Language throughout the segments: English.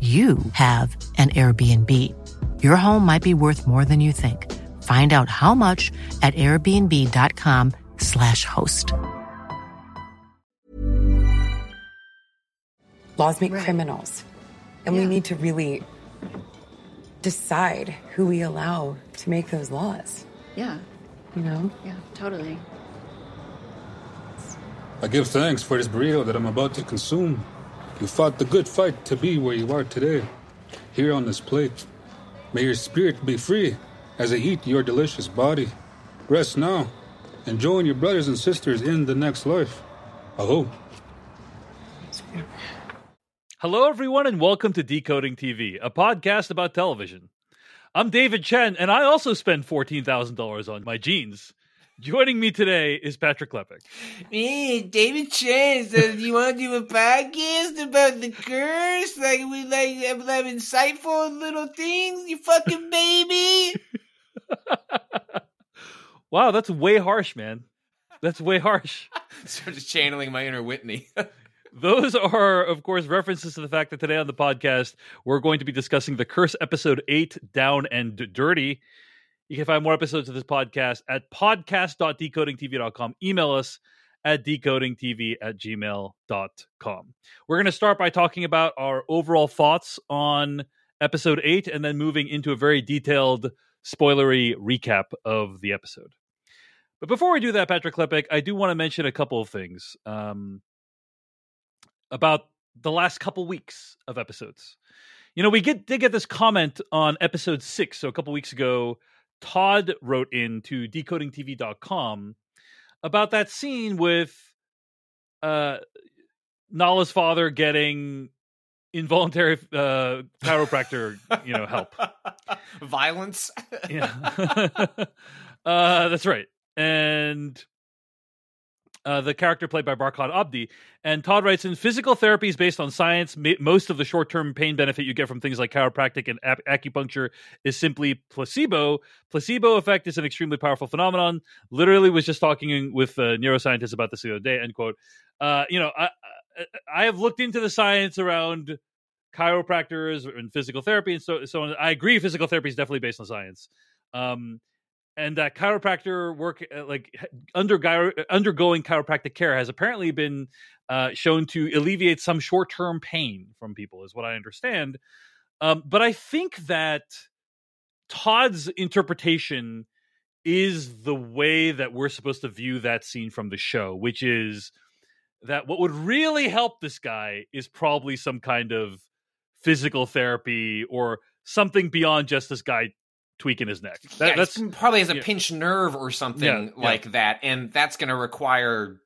you have an Airbnb. Your home might be worth more than you think. Find out how much at airbnb.com/host. Laws make criminals. And we need to really decide who we allow to make those laws. Yeah. You know? Yeah, totally. I give thanks for this burrito that I'm about to consume. You fought the good fight to be where you are today, here on this plate. May your spirit be free as I eat your delicious body. Rest now and join your brothers and sisters in the next life. Aho. Hello, everyone, and welcome to Decoding TV, a podcast about television. I'm David Chen, and I also spend $14,000 on my jeans. Joining me today is Patrick Klepek. Hey, David Chen, so you want to do a podcast about the curse? Like, we have insightful little things, you fucking baby. Wow, that's way harsh, man. That's way harsh. So I'm just channeling my inner Whitney. Those are, of course, references to the fact that today on the podcast, we're going to be discussing The Curse Episode 8, Down and Dirty. You can find more episodes of this podcast at podcast.decodingtv.com. Email us at decodingtv@gmail.com. We're going to start by talking about our overall thoughts on episode 8 and then moving into a very detailed, spoilery recap of the episode. But before we do that, Patrick Klepek, I do want to mention a couple of things. About the last couple weeks of episodes. You know, we did get this comment on episode 6. So a couple weeks ago, Todd wrote in to decodingtv.com about that scene with Nala's father getting involuntary chiropractor, you know, help. Violence. Yeah. That's right. And the character played by Barkhad Abdi. And Todd writes in, physical therapy is based on science. Most of the short-term pain benefit you get from things like chiropractic and acupuncture is simply placebo. Placebo effect is an extremely powerful phenomenon. Literally was just talking with a neuroscientist about this the other day, end quote. You know, I have looked into the science around chiropractors and physical therapy and so on. I agree physical therapy is definitely based on science. And that chiropractor work, like undergoing chiropractic care, has apparently been shown to alleviate some short-term pain from people, is what I understand. But I think that Todd's interpretation is the way that we're supposed to view that scene from the show, which is that what would really help this guy is probably some kind of physical therapy or something beyond just this guy tweaking his neck. That's probably has a pinched nerve or something that, and that's going to require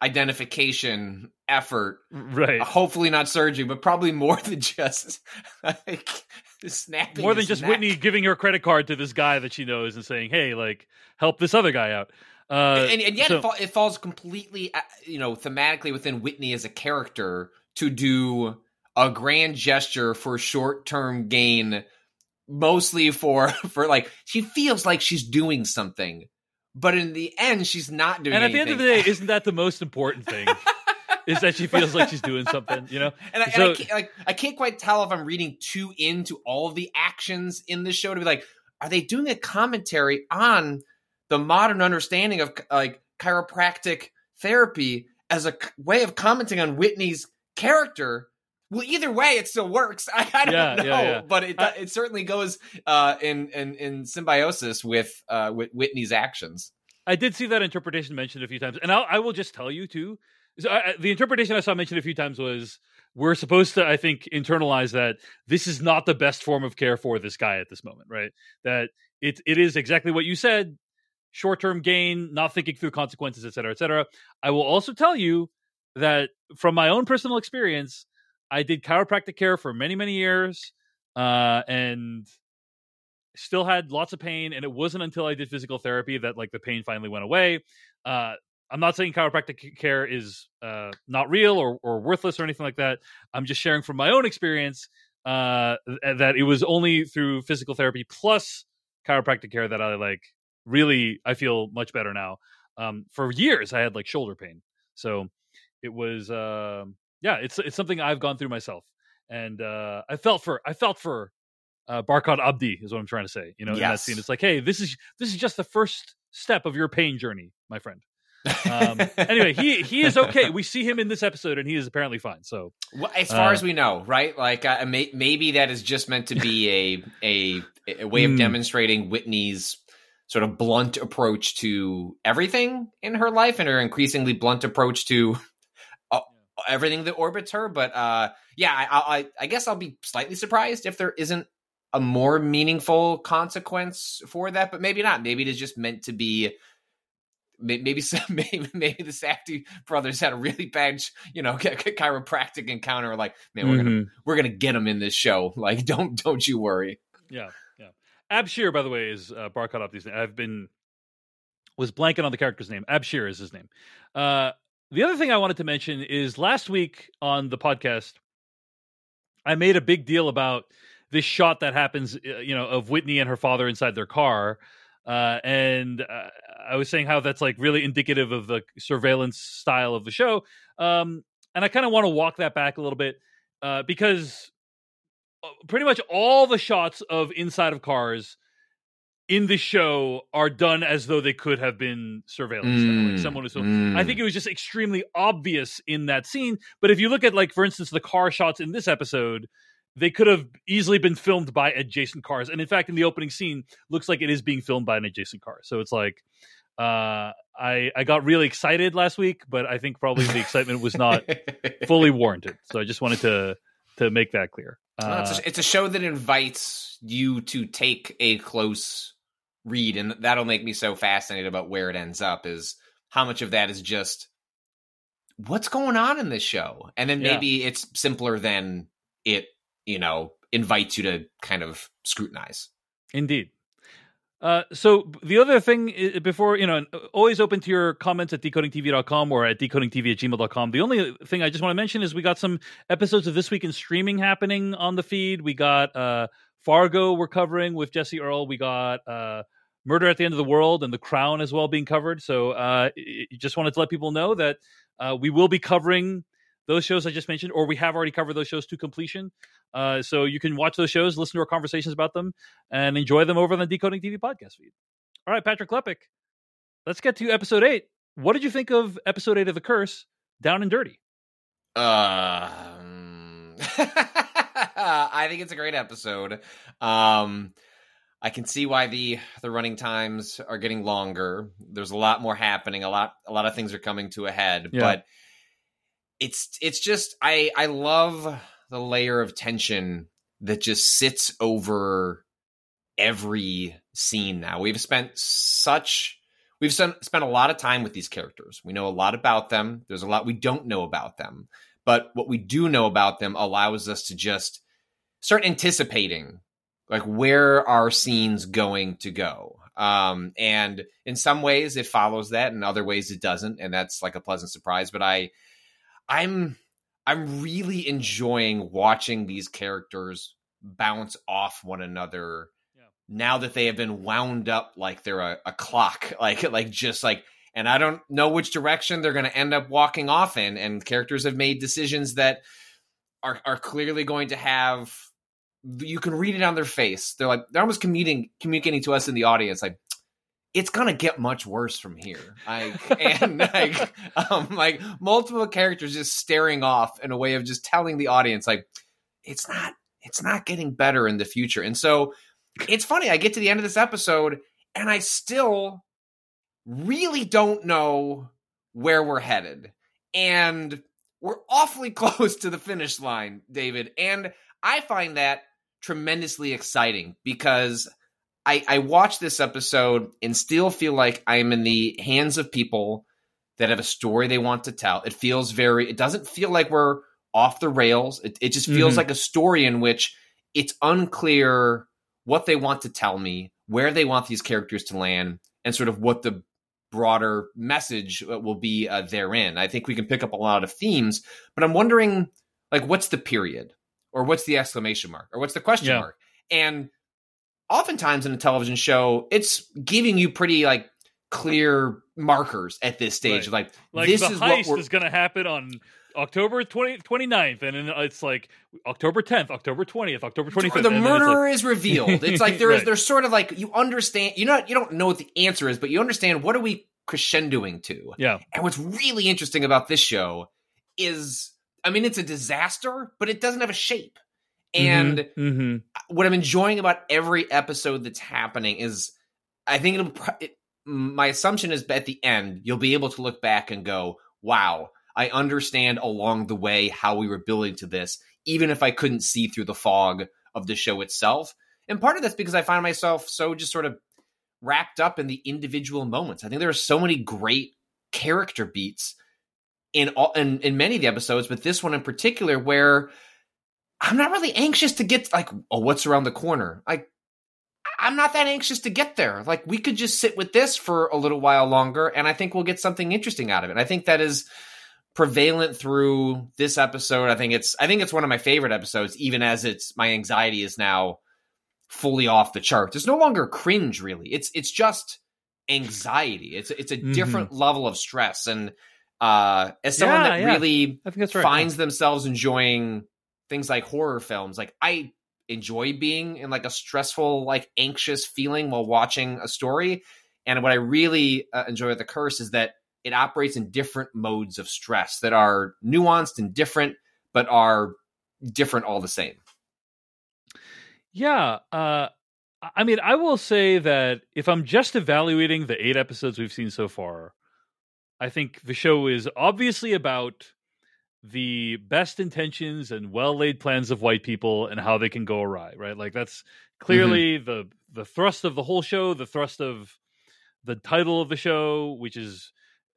identification effort, right? Hopefully not surgery, but probably more than just like snapping. More than just neck. Whitney giving her credit card to this guy that she knows and saying, "Hey, like, help this other guy out." It falls completely, thematically within Whitney as a character to do a grand gesture for short-term gain. Mostly for like, she feels like she's doing something, but in the end, she's not doing anything. And at the end of the day, isn't that the most important thing? Is that she feels like she's doing something, you know? I can't quite tell if I'm reading too into all of the actions in this show to be like, are they doing a commentary on the modern understanding of like chiropractic therapy as a way of commenting on Whitney's character? Well, either way, it still works. I don't know. But it certainly goes in symbiosis with Whitney's actions. I did see that interpretation mentioned a few times, and I will just tell you too. So the interpretation I saw mentioned a few times was we're supposed to, I think, internalize that this is not the best form of care for this guy at this moment, right? That it is exactly what you said: short-term gain, not thinking through consequences, et cetera, et cetera. I will also tell you that from my own personal experience. I did chiropractic care for many, many years. and still had lots of pain. And it wasn't until I did physical therapy that like the pain finally went away. I'm not saying chiropractic care is not real or worthless or anything like that. I'm just sharing from my own experience that it was only through physical therapy plus chiropractic care that I like really, I feel much better now. For years I had like shoulder pain. So it was, it's something I've gone through myself. And I felt for Barkhad Abdi is what I'm trying to say, you know, yes. In that scene. It's like, hey, this is just the first step of your pain journey, my friend. Anyway, he is okay. We see him in this episode and he is apparently fine. So well, as far as we know, right? Like maybe that is just meant to be a way of demonstrating Whitney's sort of blunt approach to everything in her life and her increasingly blunt approach to everything that orbits her. But I guess I'll be slightly surprised if there isn't a more meaningful consequence for that, but maybe not. Maybe it is just meant to be. Maybe the Safdie brothers had a really bad, you know, chiropractic encounter. Like, man, we're gonna get them in this show. Like, don't you worry. Yeah. Abshir, by the way, is Barkhad Abdi's name. I was blanking on the character's name. Abshir is his name. The other thing I wanted to mention is last week on the podcast, I made a big deal about this shot that happens, you know, of Whitney and her father inside their car. And I was saying how that's like really indicative of the surveillance style of the show. And I kind of want to walk that back a little bit because pretty much all the shots of inside of cars in the show are done as though they could have been surveillance. Like someone was I think it was just extremely obvious in that scene. But if you look at like, for instance, the car shots in this episode, they could have easily been filmed by adjacent cars. And in fact, in the opening scene, looks like it is being filmed by an adjacent car. So it's like, I got really excited last week, but I think probably the excitement was not fully warranted. So I just wanted to make that clear. It's a show that invites you to take a close read. And that'll make me so fascinated about where it ends up is how much of that is just what's going on in this show. And then maybe it's simpler than it, you know, invites you to kind of scrutinize. Indeed. So the other thing is, before, you know, always open to your comments at decodingtv.com or at decodingtv@gmail.com. The only thing I just want to mention is we got some episodes of This Week in Streaming happening on the feed. We got Fargo we're covering with Jesse Earle. We got Murder at the End of the World and The Crown as well being covered. So just wanted to let people know that we will be covering those shows I just mentioned, or we have already covered those shows to completion. So you can watch those shows, listen to our conversations about them, and enjoy them over on the Decoding TV podcast feed. All right, Patrick Klepek, let's get to episode 8. What did you think of episode 8 of The Curse, Down and Dirty? I think it's a great episode. I can see why the running times are getting longer. There's a lot more happening. A lot of things are coming to a head, but it's just, I love the layer of tension that just sits over every scene. Now we've spent a lot of time with these characters. We know a lot about them. There's a lot we don't know about them, but what we do know about them allows us to just start anticipating like where our scene's going to go. And in some ways it follows that, in other ways it doesn't. And that's like a pleasant surprise, but I'm really enjoying watching these characters bounce off one another now that they have been wound up like they're a clock, and I don't know which direction they're going to end up walking off in. And characters have made decisions that are clearly going to have, you can read it on their face. They're like, they're almost communicating to us in the audience. Like, it's going to get much worse from here. Multiple characters just staring off in a way of just telling the audience, like, it's not getting better in the future. And so it's funny. I get to the end of this episode and I still really don't know where we're headed. And we're awfully close to the finish line, David. And I find that tremendously exciting because I watch this episode and still feel like I'm in the hands of people that have a story they want to tell. It doesn't feel like we're off the rails. It just feels like a story in which it's unclear what they want to tell me, where they want these characters to land, and sort of what the broader message will be therein. I think we can pick up a lot of themes, but I'm wondering, like, what's the period, or what's the exclamation mark, or what's the question mark? And oftentimes in a television show, it's giving you pretty like clear markers at this stage. Right. Like this is what is going to happen on October 29th, and then it's like October 10th, October 20th, October 25th. The murderer is revealed. It's like there is, there's sort of like, you understand, you don't know what the answer is, but you understand what are we crescendoing to. Yeah. And what's really interesting about this show is, I mean, it's a disaster, but it doesn't have a shape. And what I'm enjoying about every episode that's happening is, I think my assumption is at the end, you'll be able to look back and go, wow, I understand along the way how we were building to this, even if I couldn't see through the fog of the show itself. And part of that's because I find myself so just sort of wrapped up in the individual moments. I think there are so many great character beats in many of the episodes, but this one in particular, where I'm not really anxious to get like, oh, what's around the corner? Like, I'm not that anxious to get there. Like, we could just sit with this for a little while longer, and I think we'll get something interesting out of it. And I think that is prevalent through this episode. I think it's one of my favorite episodes, even as it's, my anxiety is now fully off the charts. It's no longer cringe, really. It's just anxiety. It's a different level of stress. And as someone that really finds themselves enjoying things like horror films, like, I enjoy being in like a stressful, like anxious feeling while watching a story. And what I really enjoy with The Curse is that it operates in different modes of stress that are nuanced and different, but are different all the same. Yeah. I mean, I will say that if I'm just evaluating the 8 episodes we've seen so far, I think the show is obviously about the best intentions and well-laid plans of white people and how they can go awry, right? Like, that's clearly the thrust of the whole show, the thrust of the title of the show, which is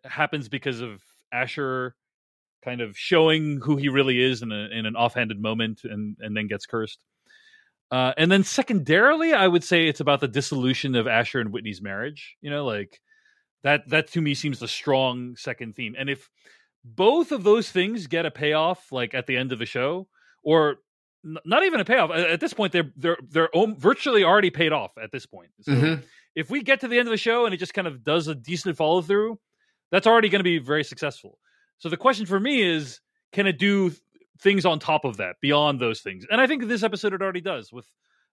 happens because of Asher kind of showing who he really is in an offhanded moment, and then gets cursed. And then secondarily, I would say it's about the dissolution of Asher and Whitney's marriage. You know, like, that to me seems the strong second theme. And if both of those things get a payoff, like at the end of the show, or not even a payoff at this point, they're virtually already paid off at this point. So if we get to the end of the show and it just kind of does a decent follow through, that's already going to be very successful. So the question for me is, can it do things on top of that, beyond those things? And I think this episode it already does, with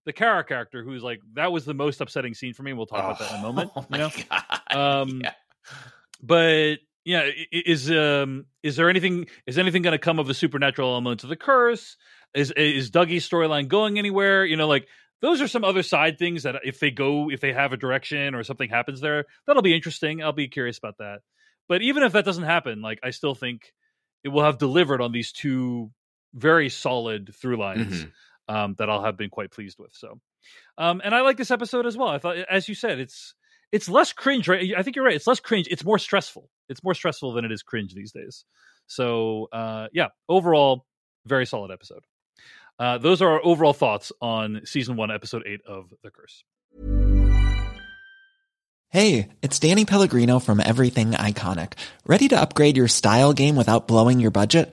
the Kara character, who's like, that was the most upsetting scene for me. We'll talk about that in a moment. Oh my God. But yeah, is there anything? Is anything going to come of the supernatural elements of The Curse? Is Dougie's storyline going anywhere? You know, like, those are some other side things that if they have a direction or something happens there, that'll be interesting. I'll be curious about that. But even if that doesn't happen, like, I still think it will have delivered on these two very solid through lines that I'll have been quite pleased with. So, and I like this episode as well. I thought, as you said, it's less cringe, right? I think you're right. It's less cringe. It's more stressful. It's more stressful than it is cringe these days. So, yeah, overall, very solid episode. Those are our overall thoughts on Season 1, Episode 8 of The Curse. Hey, it's Danny Pellegrino from Everything Iconic. Ready to upgrade your style game without blowing your budget?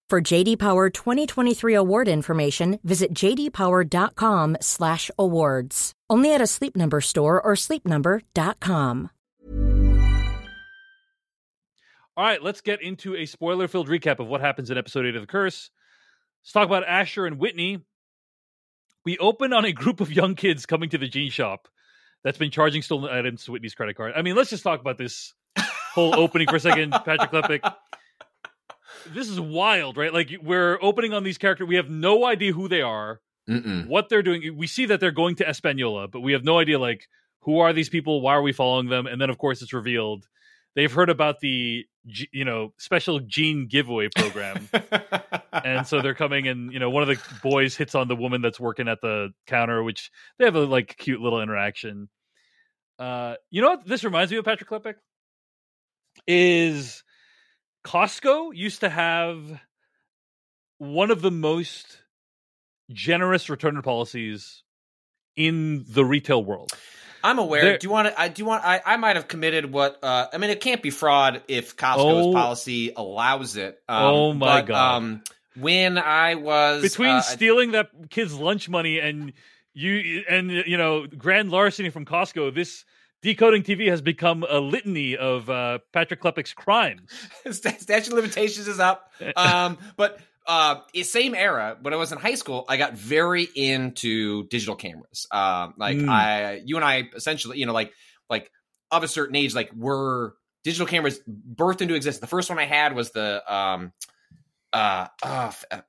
For JD Power 2023 award information, visit jdpower.com/awards. Only at a Sleep Number store or sleepnumber.com. All right, let's get into a spoiler-filled recap of what happens in Episode 8 of The Curse. Let's talk about Asher and Whitney. We open on a group of young kids coming to the jean shop that's been charging stolen items to Whitney's credit card. I mean, let's just talk about this whole opening for a second, Patrick Klepek. This is wild, right? Like, we're opening on these characters. We have no idea who they are, what they're doing. We see that they're going to Española, but we have no idea, like, who are these people? Why are we following them? And then, of course, it's revealed they've heard about the, you know, special gene giveaway program. And so they're coming, and, you know, one of the boys hits on the woman that's working at the counter, which they have a, like, cute little interaction. You know what this reminds me of, Patrick Klepek? Is Costco used to have one of the most generous return policies in the retail world. I'm aware. There, do you want to? I might have committed what? I mean, it can't be fraud if Costco's policy allows it. Oh my god! When I was between stealing that kid's lunch money and you know, grand larceny from Costco, this Decoding TV has become a litany of Patrick Klepek's crimes. Statute of limitations is up, but. Same era, when I was in high school, I got very into digital cameras. You and I essentially, you know, like of a certain age, like, were digital cameras birthed into existence. The first one I had was the Mavicom.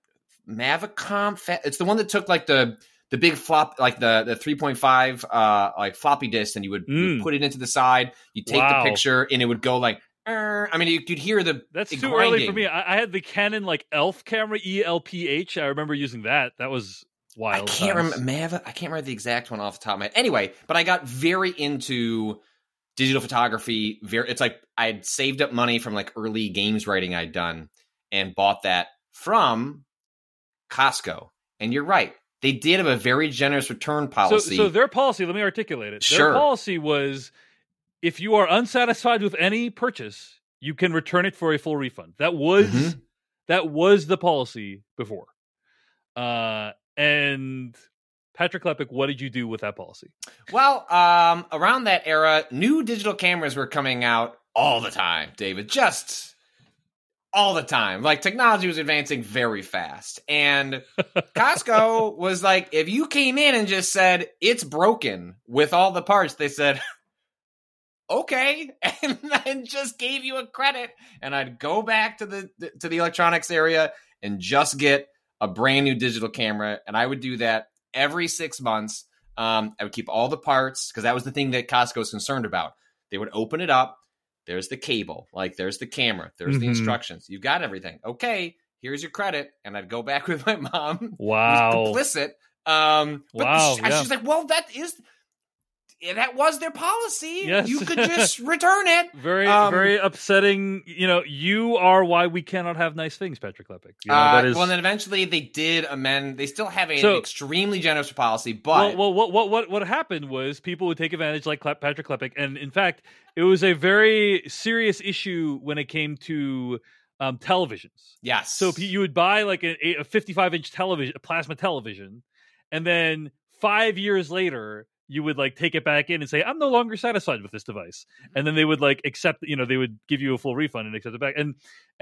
It's the one that took like the big flop, like the 3.5 like floppy disk, and you would put it into the side. You take the picture, and it would go like. I mean, you could hear the. That's too early for me. I had the Canon like ELF camera, ELPH. I remember using that. That was wild. I can't remember the exact one off the top of my head. Anyway, but I got very into digital photography. It's like I had saved up money from like early games writing I'd done and bought that from Costco. And you're right, they did have a very generous return policy. So their policy. Let me articulate it. Sure. Their policy was, if you are unsatisfied with any purchase, you can return it for a full refund. That was the policy before. And Patrick Klepek, what did you do with that policy? Well, around that era, new digital cameras were coming out all the time, David. Just all the time. Like, technology was advancing very fast. And Costco was like, if you came in and just said, it's broken with all the parts, they said... okay, and then just gave you a credit, and I'd go back to the electronics area and just get a brand new digital camera, and I would do that every 6 months. I would keep all the parts, because that was the thing that Costco was concerned about. They would open it up. There's the cable, like there's the camera, there's the instructions. You've got everything. Okay, here's your credit, and I'd go back with my mom. Wow, who's complicit. She's like, well, that is. That was their policy. Yes. You could just return it. Very, very upsetting. You know, you are why we cannot have nice things, Patrick Klepek. You know, that is... Well, and then eventually they did amend. They still have an extremely generous policy, but... Well, what happened was people would take advantage, like Patrick Klepek, and in fact, it was a very serious issue when it came to televisions. Yes. So you would buy like a 55-inch television, a plasma television, and then 5 years later... you would like take it back in and say, I'm no longer satisfied with this device. And then they would like accept, you know, they would give you a full refund and accept it back.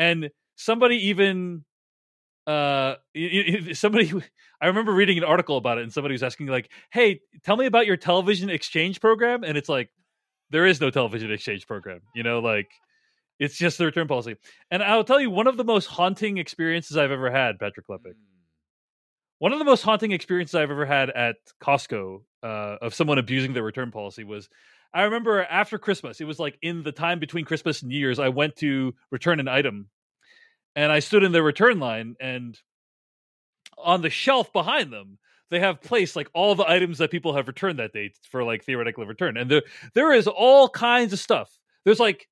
And somebody even, I remember reading an article about it, and somebody was asking like, hey, tell me about your television exchange program. And it's like, there is no television exchange program, you know, like it's just the return policy. And I'll tell you, one of the most haunting experiences I've ever had, Patrick Klepek. One of the most haunting experiences I've ever had at Costco of someone abusing their return policy was, I remember after Christmas, it was like in the time between Christmas and New Year's, I went to return an item and I stood in their return line, and on the shelf behind them, they have placed like all the items that people have returned that day for like theoretical return. And there is all kinds of stuff. There's like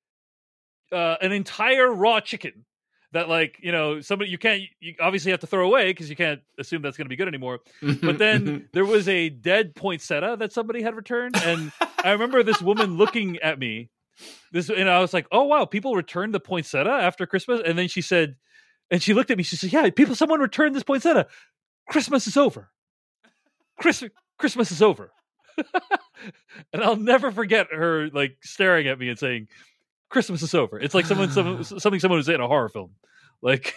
an entire raw chicken. That, like, you know, somebody you obviously have to throw away because you can't assume that's going to be good anymore. But then there was a dead poinsettia that somebody had returned. And I remember this woman looking at me, and I was like, oh, wow, people returned the poinsettia after Christmas. And then she said, And she looked at me. She said, yeah, someone returned this poinsettia. Christmas is over. Christmas is over. And I'll never forget her like staring at me and saying, Christmas is over. It's like something someone would say in a horror film. Like,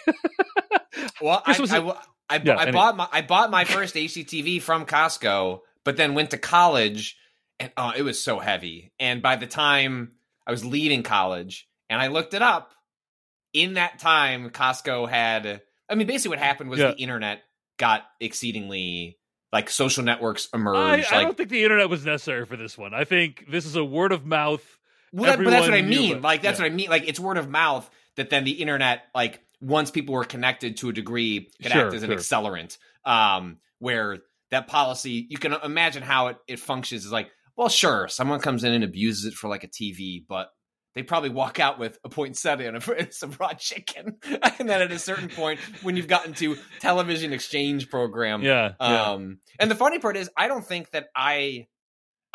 well, I bought my first HGTV from Costco, but then went to college and it was so heavy. And by the time I was leaving college and I looked it up, in that time Costco had, basically what happened was the internet got exceedingly, like, social networks emerged. I don't think the internet was necessary for this one. I think this is a word of mouth. Well, but that's what I mean. What I mean. Like, it's word of mouth that then the internet, like, once people were connected to a degree, could act as an accelerant. Where that policy, you can imagine how it functions. Is like, well, sure, someone comes in and abuses it for like a TV, but they probably walk out with a poinsettia and some raw chicken. And then at a certain point, when you've gotten to television exchange program. And the funny part is, I don't think that I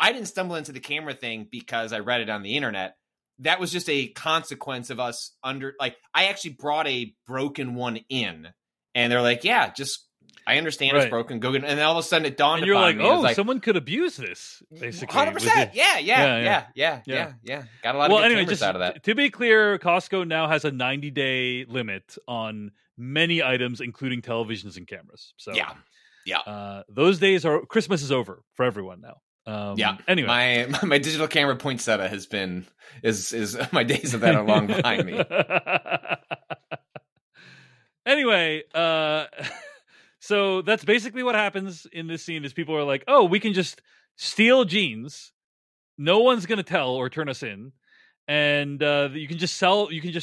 didn't stumble into the camera thing because I read it on the internet. That was just a consequence of us I actually brought a broken one in, and they're like, yeah, just, I understand it's broken. Go get it. And then all of a sudden it dawned upon me. And you're like, oh, someone could abuse this, basically. 100%. Yeah. Got a lot of good timbers out of that. To be clear, Costco now has a 90-day limit on many items, including televisions and cameras. So those days are, Christmas is over for everyone now. Anyway, my digital camera poinsettia has been is my days of that are long behind me. Anyway, so that's basically what happens in this scene is people are like, oh, we can just steal jeans. No one's going to tell or turn us in. And you can just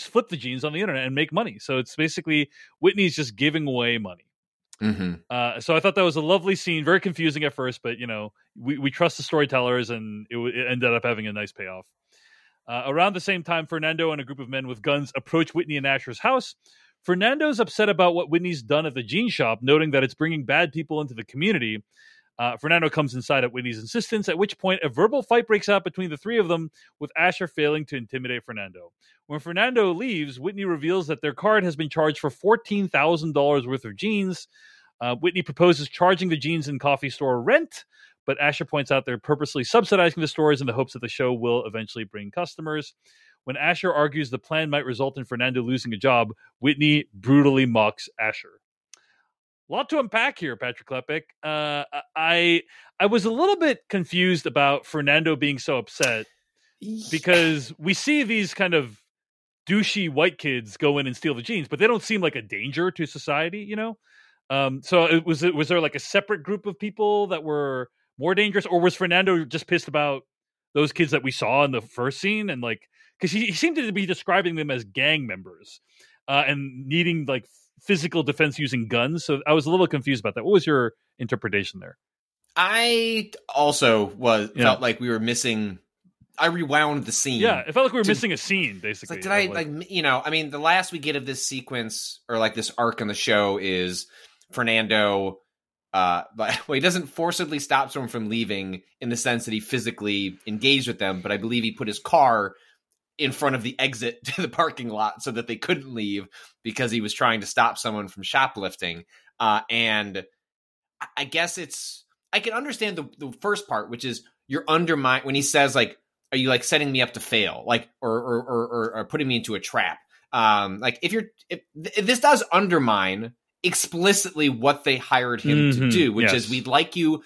flip the jeans on the internet and make money. So it's basically Whitney's just giving away money. Mm-hmm. So I thought that was a lovely scene, very confusing at first, but we trust the storytellers, and it ended up having a nice payoff. Around the same time, Fernando and a group of men with guns approach Whitney and Asher's house. Fernando's upset about what Whitney's done at the jean shop, noting that it's bringing bad people into the community. Fernando comes inside at Whitney's insistence, at which point a verbal fight breaks out between the three of them, with Asher failing to intimidate Fernando. When Fernando leaves, Whitney reveals that their card has been charged for $14,000 worth of jeans. Whitney proposes charging the jeans and coffee store rent, but Asher points out they're purposely subsidizing the stores in the hopes that the show will eventually bring customers. When Asher argues the plan might result in Fernando losing a job, Whitney brutally mocks Asher. A lot to unpack here, Patrick Klepek. I was a little bit confused about Fernando being so upset because we see these kind of douchey white kids go in and steal the jeans, but they don't seem like a danger to society, So was there like a separate group of people that were more dangerous, or was Fernando just pissed about those kids that we saw in the first scene? And like, because he seemed to be describing them as gang members and needing like physical defense using guns. So I was a little confused about that. What was your interpretation there? I also felt like we were missing. I rewound the scene. Yeah, it felt like we were missing a scene, basically. Like, the last we get of this sequence or like this arc on the show is Fernando. He doesn't forcibly stop someone from leaving in the sense that he physically engaged with them, but I believe he put his car in front of the exit to the parking lot so that they couldn't leave because he was trying to stop someone from shoplifting. And I guess I can understand the first part, which is you're undermined when he says like, are you like setting me up to fail? Like, or putting me into a trap. Like if this does undermine explicitly what they hired him to do, which is we'd like you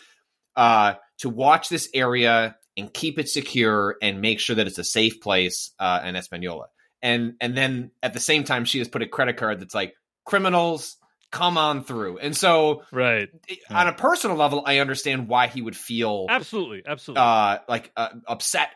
to watch this area and keep it secure and make sure that it's a safe place in Española. And then at the same time, she has put a credit card that's like, criminals, come on through. And so on a personal level, I understand why he would feel absolutely upset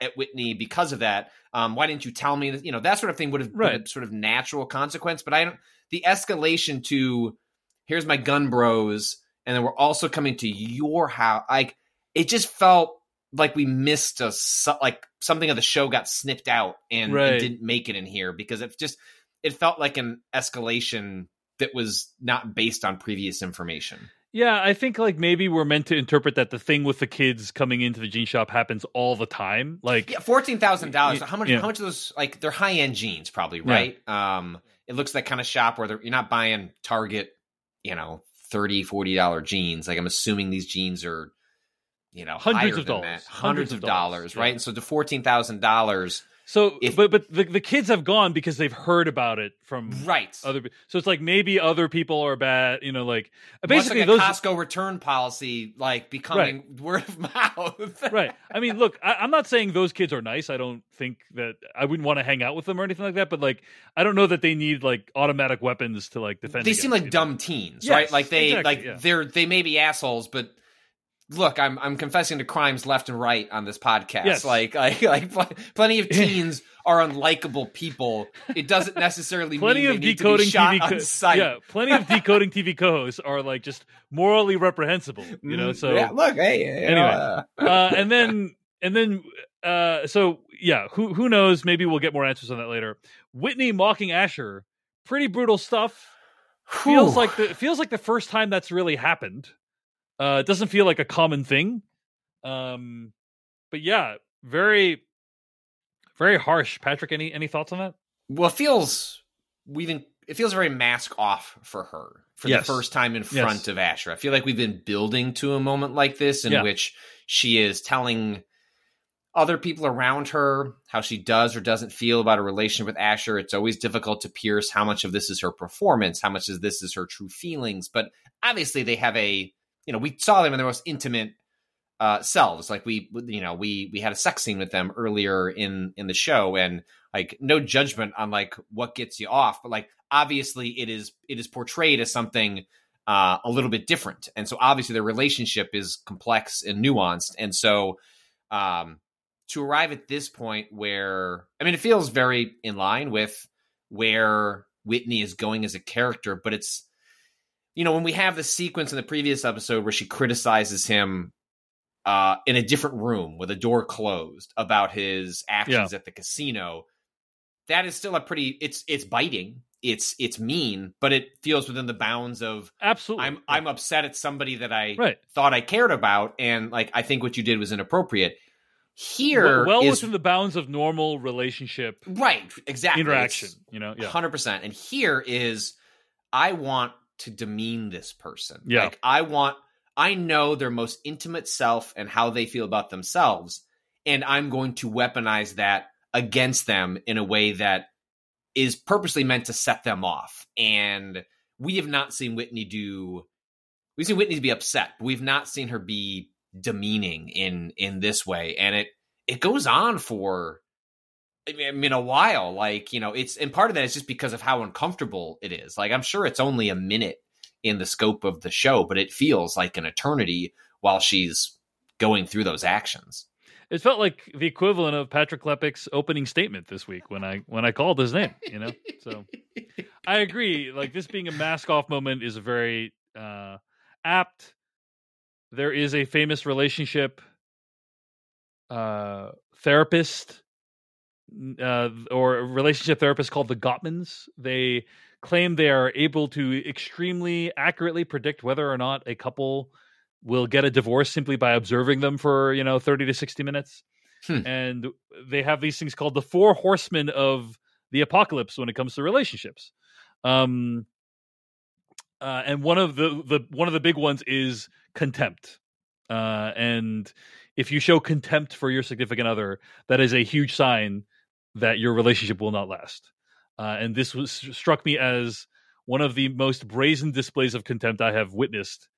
at Whitney because of that. Why didn't you tell me that, that sort of thing would have been a sort of natural consequence. But the escalation to here's my gun bros, and then we're also coming to your house. Like, it just felt like we missed something of the show got snipped out and didn't make it in here because it felt like an escalation that was not based on previous information. Yeah, I think like maybe we're meant to interpret that the thing with the kids coming into the jean shop happens all the time. Like $14,000. How much of those, like, they're high end jeans probably, right? Yeah. It looks like kind of shop where you're not buying Target, you know, $30, $40 jeans. Like, I'm assuming these jeans are, you know, hundreds of dollars, right? Yeah. And so to $14,000. So, but the kids have gone because they've heard about it from other people. So it's like maybe other people are bad, you know, like basically like Costco return policy, like becoming word of mouth. Right. I mean, look, I'm not saying those kids are nice. I don't think that I wouldn't want to hang out with them or anything like that. But like, I don't know that they need like automatic weapons to like defend. They seem like dumb teens, right? Like they may be assholes, but. Look, I'm confessing to crimes left and right on this podcast. Yes. Like plenty of teens are unlikable people. It doesn't necessarily mean they need to be shot on sight. Yeah, plenty of decoding TV co-hosts are like just morally reprehensible, you know. So yeah, look, hey, anyway, and then who knows? Maybe we'll get more answers on that later. Whitney mocking Asher, pretty brutal stuff. Feels like the first time that's really happened. It doesn't feel like a common thing. But yeah, very, very harsh. Patrick, any thoughts on that? Well, it feels very mask off for her for the first time in front of Asher. I feel like we've been building to a moment like this in which she is telling other people around her how she does or doesn't feel about her relationship with Asher. It's always difficult to pierce how much of this is her performance, how much of this is her true feelings. But obviously they have we saw them in their most intimate selves. Like we had a sex scene with them earlier in the show, and like no judgment on like what gets you off, but like obviously it is portrayed as something a little bit different, and so obviously their relationship is complex and nuanced, and so to arrive at this point where I mean it feels very in line with where Whitney is going as a character, but it's. You know, when we have the sequence in the previous episode where she criticizes him in a different room with a door closed about his actions at the casino, that is still it's biting. It's mean, but it feels within the bounds of absolutely. I'm upset at somebody that I thought I cared about, and like I think what you did was inappropriate. Here, well, within the bounds of normal relationship, right? Exactly, interaction. It's, 100%. And here is I want. To demean this person. Yeah. Like I know their most intimate self and how they feel about themselves. And I'm going to weaponize that against them in a way that is purposely meant to set them off. And we have not seen Whitney we've seen Whitney be upset, but we've not seen her be demeaning in this way. And it goes on for, I mean, a while, like, you know, it's, and part of that is just because of how uncomfortable it is. Like, I'm sure it's only a minute in the scope of the show, but it feels like an eternity while she's going through those actions. It felt like the equivalent of Patrick Klepek's opening statement this week when I called his name, you know? So I agree. Like, this being a mask off moment is very apt. There is a famous relationship therapist. Or a relationship therapist called the Gottmans. They claim they are able to extremely accurately predict whether or not a couple will get a divorce simply by observing them for, 30 to 60 minutes. And they have these things called the Four Horsemen of the Apocalypse when it comes to relationships. And one of the big ones is contempt. And if you show contempt for your significant other, that is a huge sign that your relationship will not last. And this struck me as one of the most brazen displays of contempt I have witnessed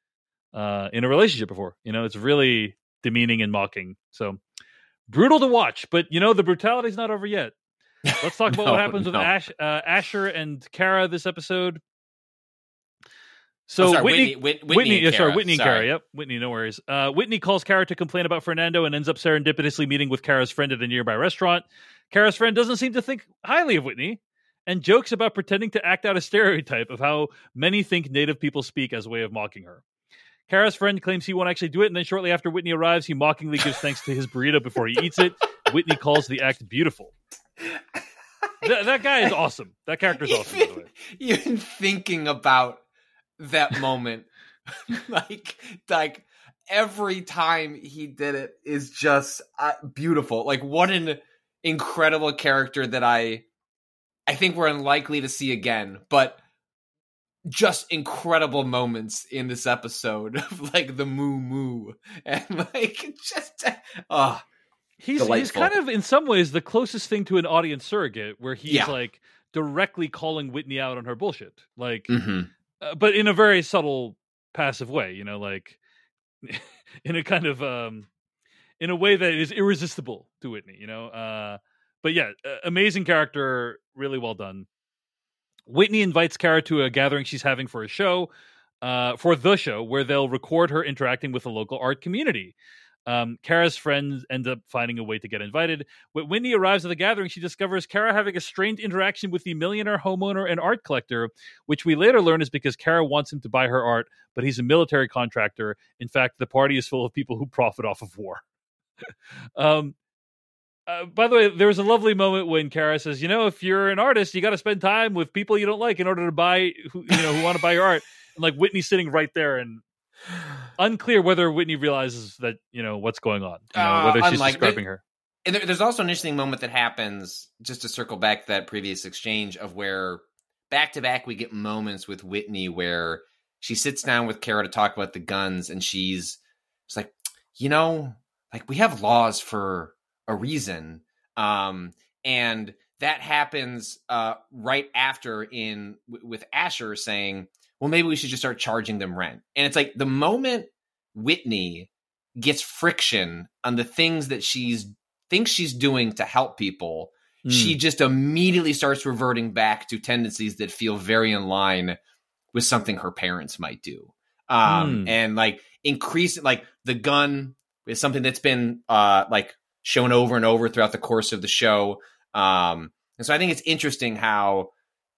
in a relationship before. You know, it's really demeaning and mocking. So brutal to watch, but the brutality's not over yet. Let's talk about what happens with Asher and Kara this episode. So Whitney and Kara. Yep. Whitney, no worries. Whitney calls Kara to complain about Fernando and ends up serendipitously meeting with Kara's friend at a nearby restaurant. Kara's friend doesn't seem to think highly of Whitney and jokes about pretending to act out a stereotype of how many think native people speak as a way of mocking her. Kara's friend claims he won't actually do it, and then shortly after Whitney arrives, he mockingly gives thanks to his burrito before he eats it. Whitney calls the act beautiful. That guy is awesome. That character's awesome, by the way. Even thinking about that moment like every time he did it is just beautiful. Like, what an incredible character that I think we're unlikely to see again, but just incredible moments in this episode of like the moo moo and like just he's kind of in some ways the closest thing to an audience surrogate where he's like directly calling Whitney out on her bullshit, like but in a very subtle passive way, you know, like in a kind of in a way that is irresistible to Whitney, you know. But yeah, amazing character, really well done. Whitney invites Kara to a gathering she's having for a show, for the show, where they'll record her interacting with the local art community. Kara's friends end up finding a way to get invited. When Whitney arrives at the gathering, she discovers Kara having a strained interaction with the millionaire homeowner and art collector, which we later learn is because Kara wants him to buy her art, but he's a military contractor. In fact, the party is full of people who profit off of war. By the way, there was a lovely moment when Kara says, you know, if you're an artist, you got to spend time with people you don't like in order to buy, who want to buy your art. And like Whitney's sitting right there, and unclear whether Whitney realizes that, you know, what's going on, you know, whether she's describing her. And there's also an interesting moment that happens, just to circle back that previous exchange, of where back to back, we get moments with Whitney where she sits down with Kara to talk about the guns. And she's like, you know, like we have laws for a reason. And that happens right after with Asher saying, well, maybe we should just start charging them rent. And it's like the moment Whitney gets friction on the things that she thinks she's doing to help people, she just immediately starts reverting back to tendencies that feel very in line with something her parents might do. And like increase, like the gun is something that's been like shown over and over throughout the course of the show. And so I think it's interesting how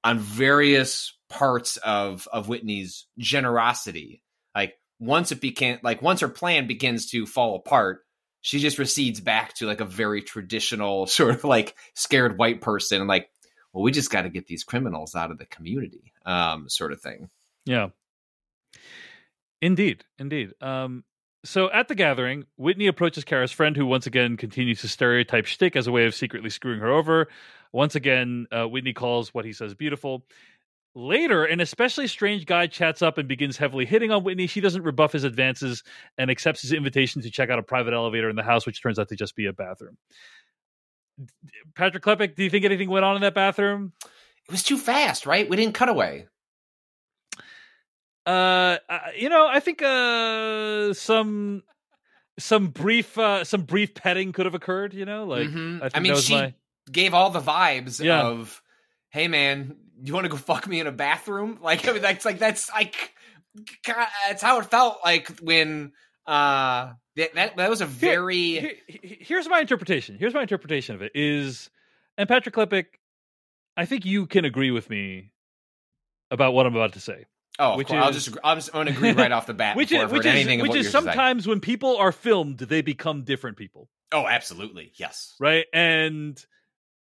on various parts of Whitney's generosity, like once her plan begins to fall apart, she just recedes back to like a very traditional sort of like scared white person. And like, well, we just got to get these criminals out of the community, sort of thing. Yeah, indeed. So at the gathering, Whitney approaches Kara's friend, who once again continues to stereotype shtick as a way of secretly screwing her over. Once again, Whitney calls what he says beautiful. Later, an especially strange guy chats up and begins heavily hitting on Whitney. She doesn't rebuff his advances and accepts his invitation to check out a private elevator in the house, which turns out to just be a bathroom. Patrick Klepek, do you think anything went on in that bathroom? It was too fast, right? We didn't cut away. I think some brief petting could have occurred. You know, like she gave all the vibes of, "Hey, man, you want to go fuck me in a bathroom?" Like, I mean, that's how it felt like when that was a very. Here's my interpretation. Of it is, and Patrick Klepek, I think you can agree with me about what I'm about to say. Oh, which is, I'm going to agree right off the bat. Which is sometimes when people are filmed, they become different people. Oh, absolutely. Yes. Right. And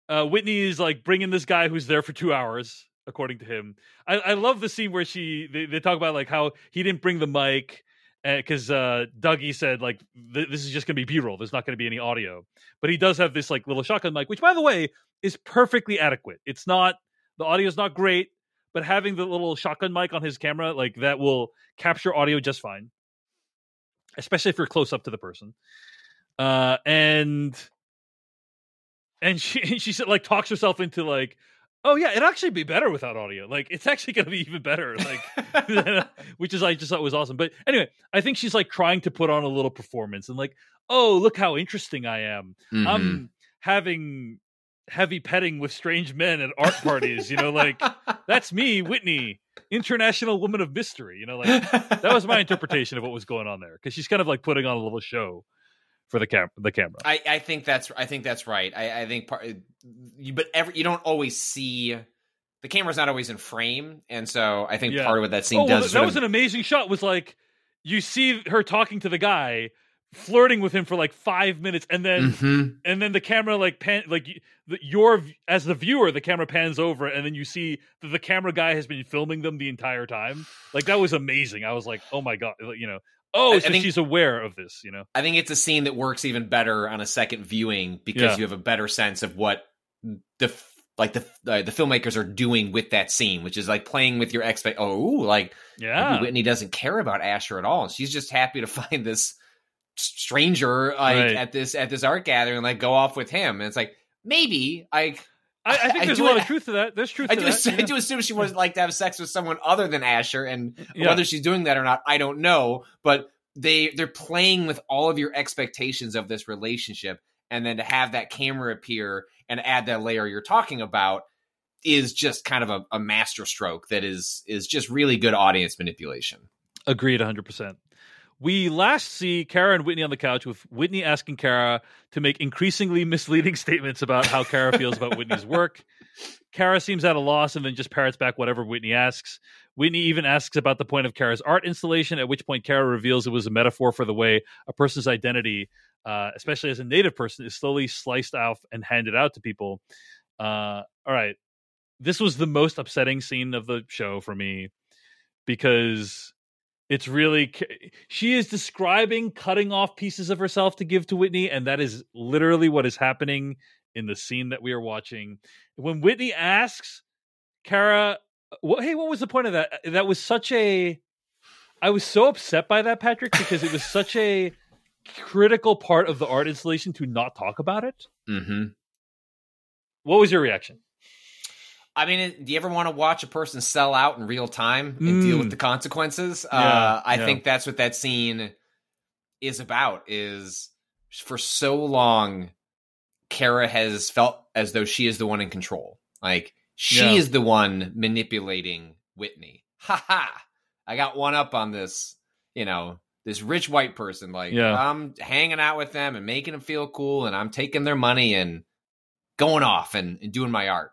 Whitney is like bringing this guy who's there for 2 hours, according to him. I love the scene where they talk about like how he didn't bring the mic because Dougie said like, this is just going to be B-roll. There's not going to be any audio. But he does have this like little shotgun mic, which, by the way, is perfectly adequate. It's not, the audio is not great, but having the little shotgun mic on his camera, like that will capture audio just fine, especially if you're close up to the person. And she said, like, talks herself into like, oh yeah, it'd actually be better without audio. Like, it's actually going to be even better. Like, which is, I just thought was awesome. But anyway, I think she's like trying to put on a little performance and like, oh, look how interesting I am. Mm-hmm. I'm having heavy petting with strange men at art parties, you know, like that's me, Whitney, international woman of mystery, you know, like that was my interpretation of what was going on there, because she's kind of like putting on a little show for the camera. I think that's right. I think you don't always see, the camera's not always in frame, and so I think part of what that scene does. That was an amazing shot. Was like you see her talking to the guy, flirting with him for like 5 minutes, and then the camera as the viewer, the camera pans over, and then you see that the camera guy has been filming them the entire time. Like, that was amazing. I was like, oh my god, you know. Oh, so she's aware of this, you know. I think it's a scene that works even better on a second viewing because you have a better sense of what the filmmakers are doing with that scene, which is like playing with your Whitney doesn't care about Asher at all. She's just happy to find this stranger at this art gathering and like go off with him. And it's like, maybe I think there's a lot of truth to that. There's truth to that. I do assume she would like to have sex with someone other than Asher, and whether she's doing that or not, I don't know. But they're playing with all of your expectations of this relationship, and then to have that camera appear and add that layer you're talking about is just kind of a masterstroke that is just really good audience manipulation. Agreed 100%. We last see Kara and Whitney on the couch, with Whitney asking Kara to make increasingly misleading statements about how Kara feels about Whitney's work. Kara seems at a loss and then just parrots back whatever Whitney asks. Whitney even asks about the point of Kara's art installation, at which point Kara reveals it was a metaphor for the way a person's identity, especially as a Native person, is slowly sliced off and handed out to people. All right. This was the most upsetting scene of the show for me, because it's really, she is describing cutting off pieces of herself to give to Whitney, and that is literally what is happening in the scene that we are watching. When Whitney asks Kara, hey, what was the point of that? That was such a, I was so upset by that, Patrick, because it was such a critical part of the art installation to not talk about it. Mm-hmm. What was your reaction? I mean, do you ever want to watch a person sell out in real time and deal with the consequences? Yeah, I think that's what that scene is about, is for so long, Kara has felt as though she is the one in control. Like, she is the one manipulating Whitney. Ha ha! I got one up on this, you know, this rich white person. Like, I'm hanging out with them and making them feel cool, and I'm taking their money and going off and doing my art.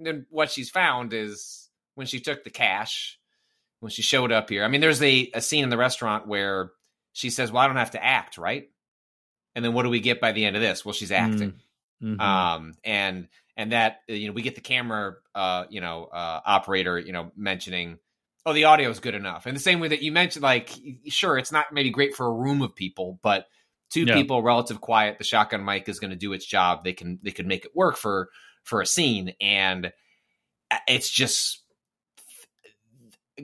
Then what she's found is when she took the cash, when she showed up here, I mean, there's a scene in the restaurant where she says, well, I don't have to act, right? And then what do we get by the end of this? Well, she's acting. Mm-hmm. And that, you know, we get the camera, operator, you know, mentioning, oh, the audio is good enough. And the same way that you mentioned, like, sure, it's not maybe great for a room of people, but two people, relative quiet, the shotgun mic is going to do its job. They could make it work for a scene. And it's just,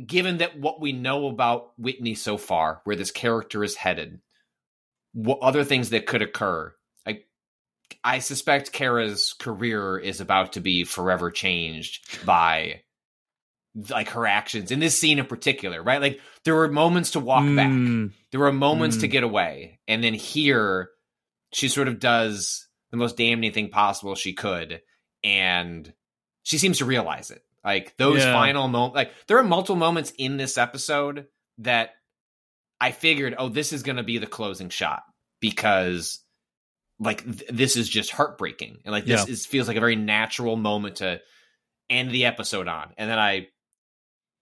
given that what we know about Whitney so far, where this character is headed, what other things that could occur, I suspect Kara's career is about to be forever changed by like her actions in this scene in particular, right? Like, there were moments to walk back, there were moments to get away, and then here she sort of does the most damning thing possible she could. And she seems to realize it. Like, those final moments, like, there are multiple moments in this episode that I figured, oh, this is going to be the closing shot, because like this is just heartbreaking. And like, this feels like a very natural moment to end the episode on. And then I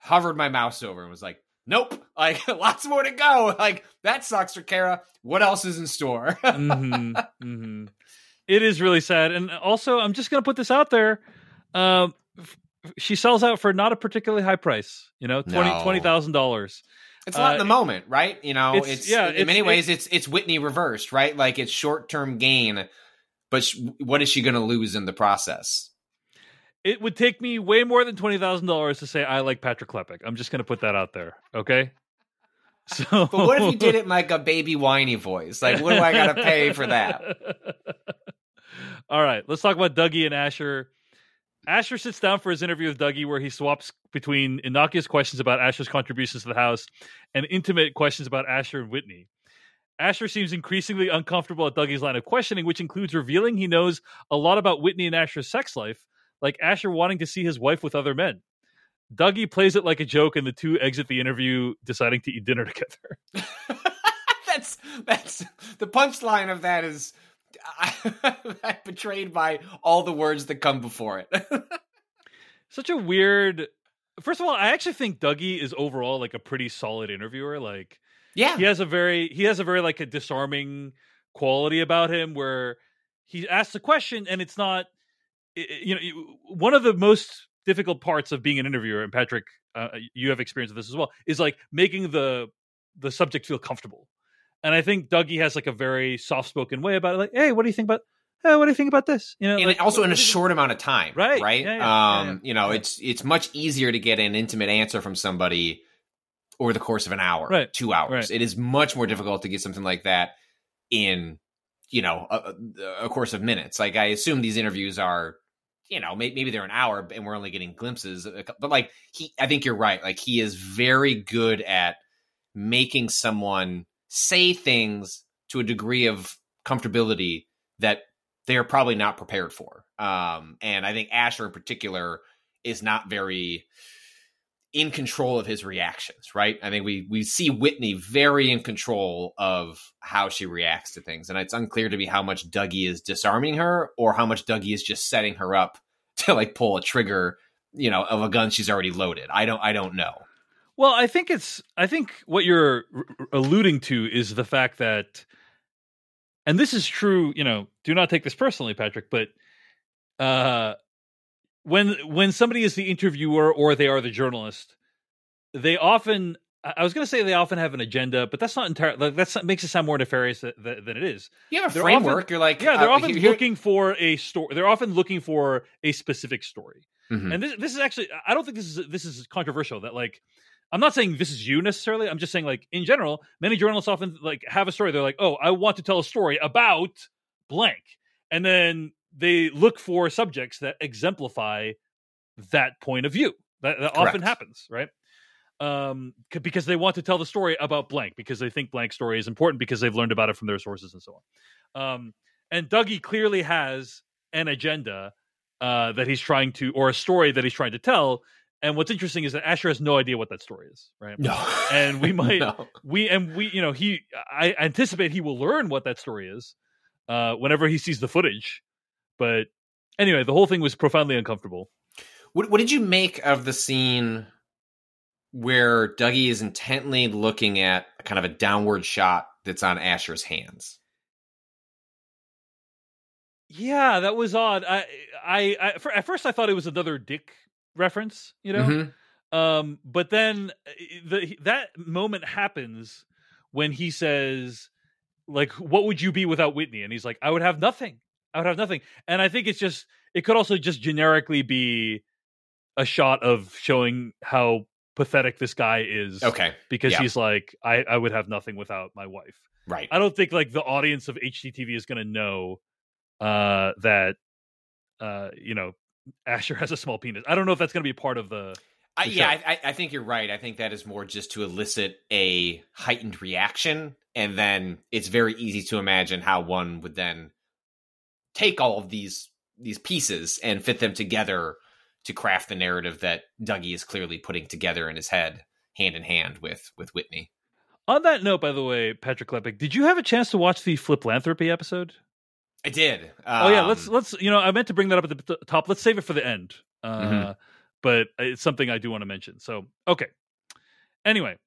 hovered my mouse over and was like, nope, like lots more to go. Like, that sucks for Kara. What else is in store? It is really sad. And also, I'm just going to put this out there. She sells out for not a particularly high price, you know, $20,000. It's not in the moment, right? You know, it's in many ways, it's Whitney reversed, right? Like, it's short-term gain, but what is she going to lose in the process? It would take me way more than $20,000 to say I like Patrick Klepek. I'm just going to put that out there. Okay. So, but what if you did it in like a baby whiny voice? Like, what do I got to pay for that? All right, let's talk about Dougie and Asher. Asher sits down for his interview with Dougie, where he swaps between innocuous questions about Asher's contributions to the house and intimate questions about Asher and Whitney. Asher seems increasingly uncomfortable at Dougie's line of questioning, which includes revealing he knows a lot about Whitney and Asher's sex life, like Asher wanting to see his wife with other men. Dougie plays it like a joke, and the two exit the interview deciding to eat dinner together. that's the punchline of that is, I'm betrayed by all the words that come before it. Such a weird. First of all, I actually think Dougie is overall like a pretty solid interviewer. Like, Yeah. He has a very like a disarming quality about him where he asks a question and it's not, you know, one of the most difficult parts of being an interviewer, and Patrick, you have experience with this as well, is like making the subject feel comfortable. And I think Dougie has like a very soft-spoken way about it. Like, hey, what do you think about? Hey, what do you think about this? You know, and like, also in a short amount of time, right? Yeah, yeah, you know, it's much easier to get an intimate answer from somebody over the course of an hour, 2 hours. Right. It is much more difficult to get something like that in, you know, a course of minutes. Like, I assume these interviews are, you know, maybe they're an hour, and we're only getting glimpses. But like, I think you're right. Like, he is very good at making someone say things to a degree of comfortability that they are probably not prepared for. And I think Asher in particular is not very in control of his reactions, right? I think we see Whitney very in control of how she reacts to things. And it's unclear to me how much Dougie is disarming her or how much Dougie is just setting her up to like pull a trigger, you know, of a gun she's already loaded. I don't know. Well, I think what you're alluding to is the fact that, and this is true, you know, do not take this personally, Patrick, but when somebody is the interviewer or they are the journalist, they often have an agenda, but that's not entirely, like, that makes it sound more nefarious than it is. Yeah, they're framework. Often, you're like, yeah, they're often looking for a story. They're often looking for a specific story. Mm-hmm. And this is actually, I don't think this is controversial that like, I'm not saying this is you necessarily. I'm just saying, like, in general, many journalists often like have a story. They're like, oh, I want to tell a story about blank. And then they look for subjects that exemplify that point of view. That often happens, right? Because they want to tell the story about blank, because they think blank story is important because they've learned about it from their sources and so on. And Dougie clearly has an agenda that he's trying to, or a story that he's trying to tell. And what's interesting is that Asher has no idea what that story is, right? No. And we might, you know, I anticipate he will learn what that story is whenever he sees the footage. But anyway, the whole thing was profoundly uncomfortable. What did you make of the scene where Dougie is intently looking at kind of a downward shot that's on Asher's hands? Yeah, that was odd. At first I thought it was another dick reference, you know, mm-hmm. But then that moment happens when he says, like, what would you be without Whitney? And he's like, I would have nothing. And I think it could also just generically be a shot of showing how pathetic this guy is. Okay. Because he's like, I would have nothing without my wife. Right. I don't think like the audience of HGTV is going to know that, you know, Asher has a small penis. I don't know if that's going to be part of the I think you're right. I think that is more just to elicit a heightened reaction, and then it's very easy to imagine how one would then take all of these pieces and fit them together to craft the narrative that Dougie is clearly putting together in his head, hand in hand with Whitney. On that note, by the way, Patrick Klepek, did you have a chance to watch the Fliplanthropy episode? I did. Let's you know, I meant to bring that up at the top. Let's save it for the end. Mm-hmm. But it's something I do want to mention. So, okay. Anyway,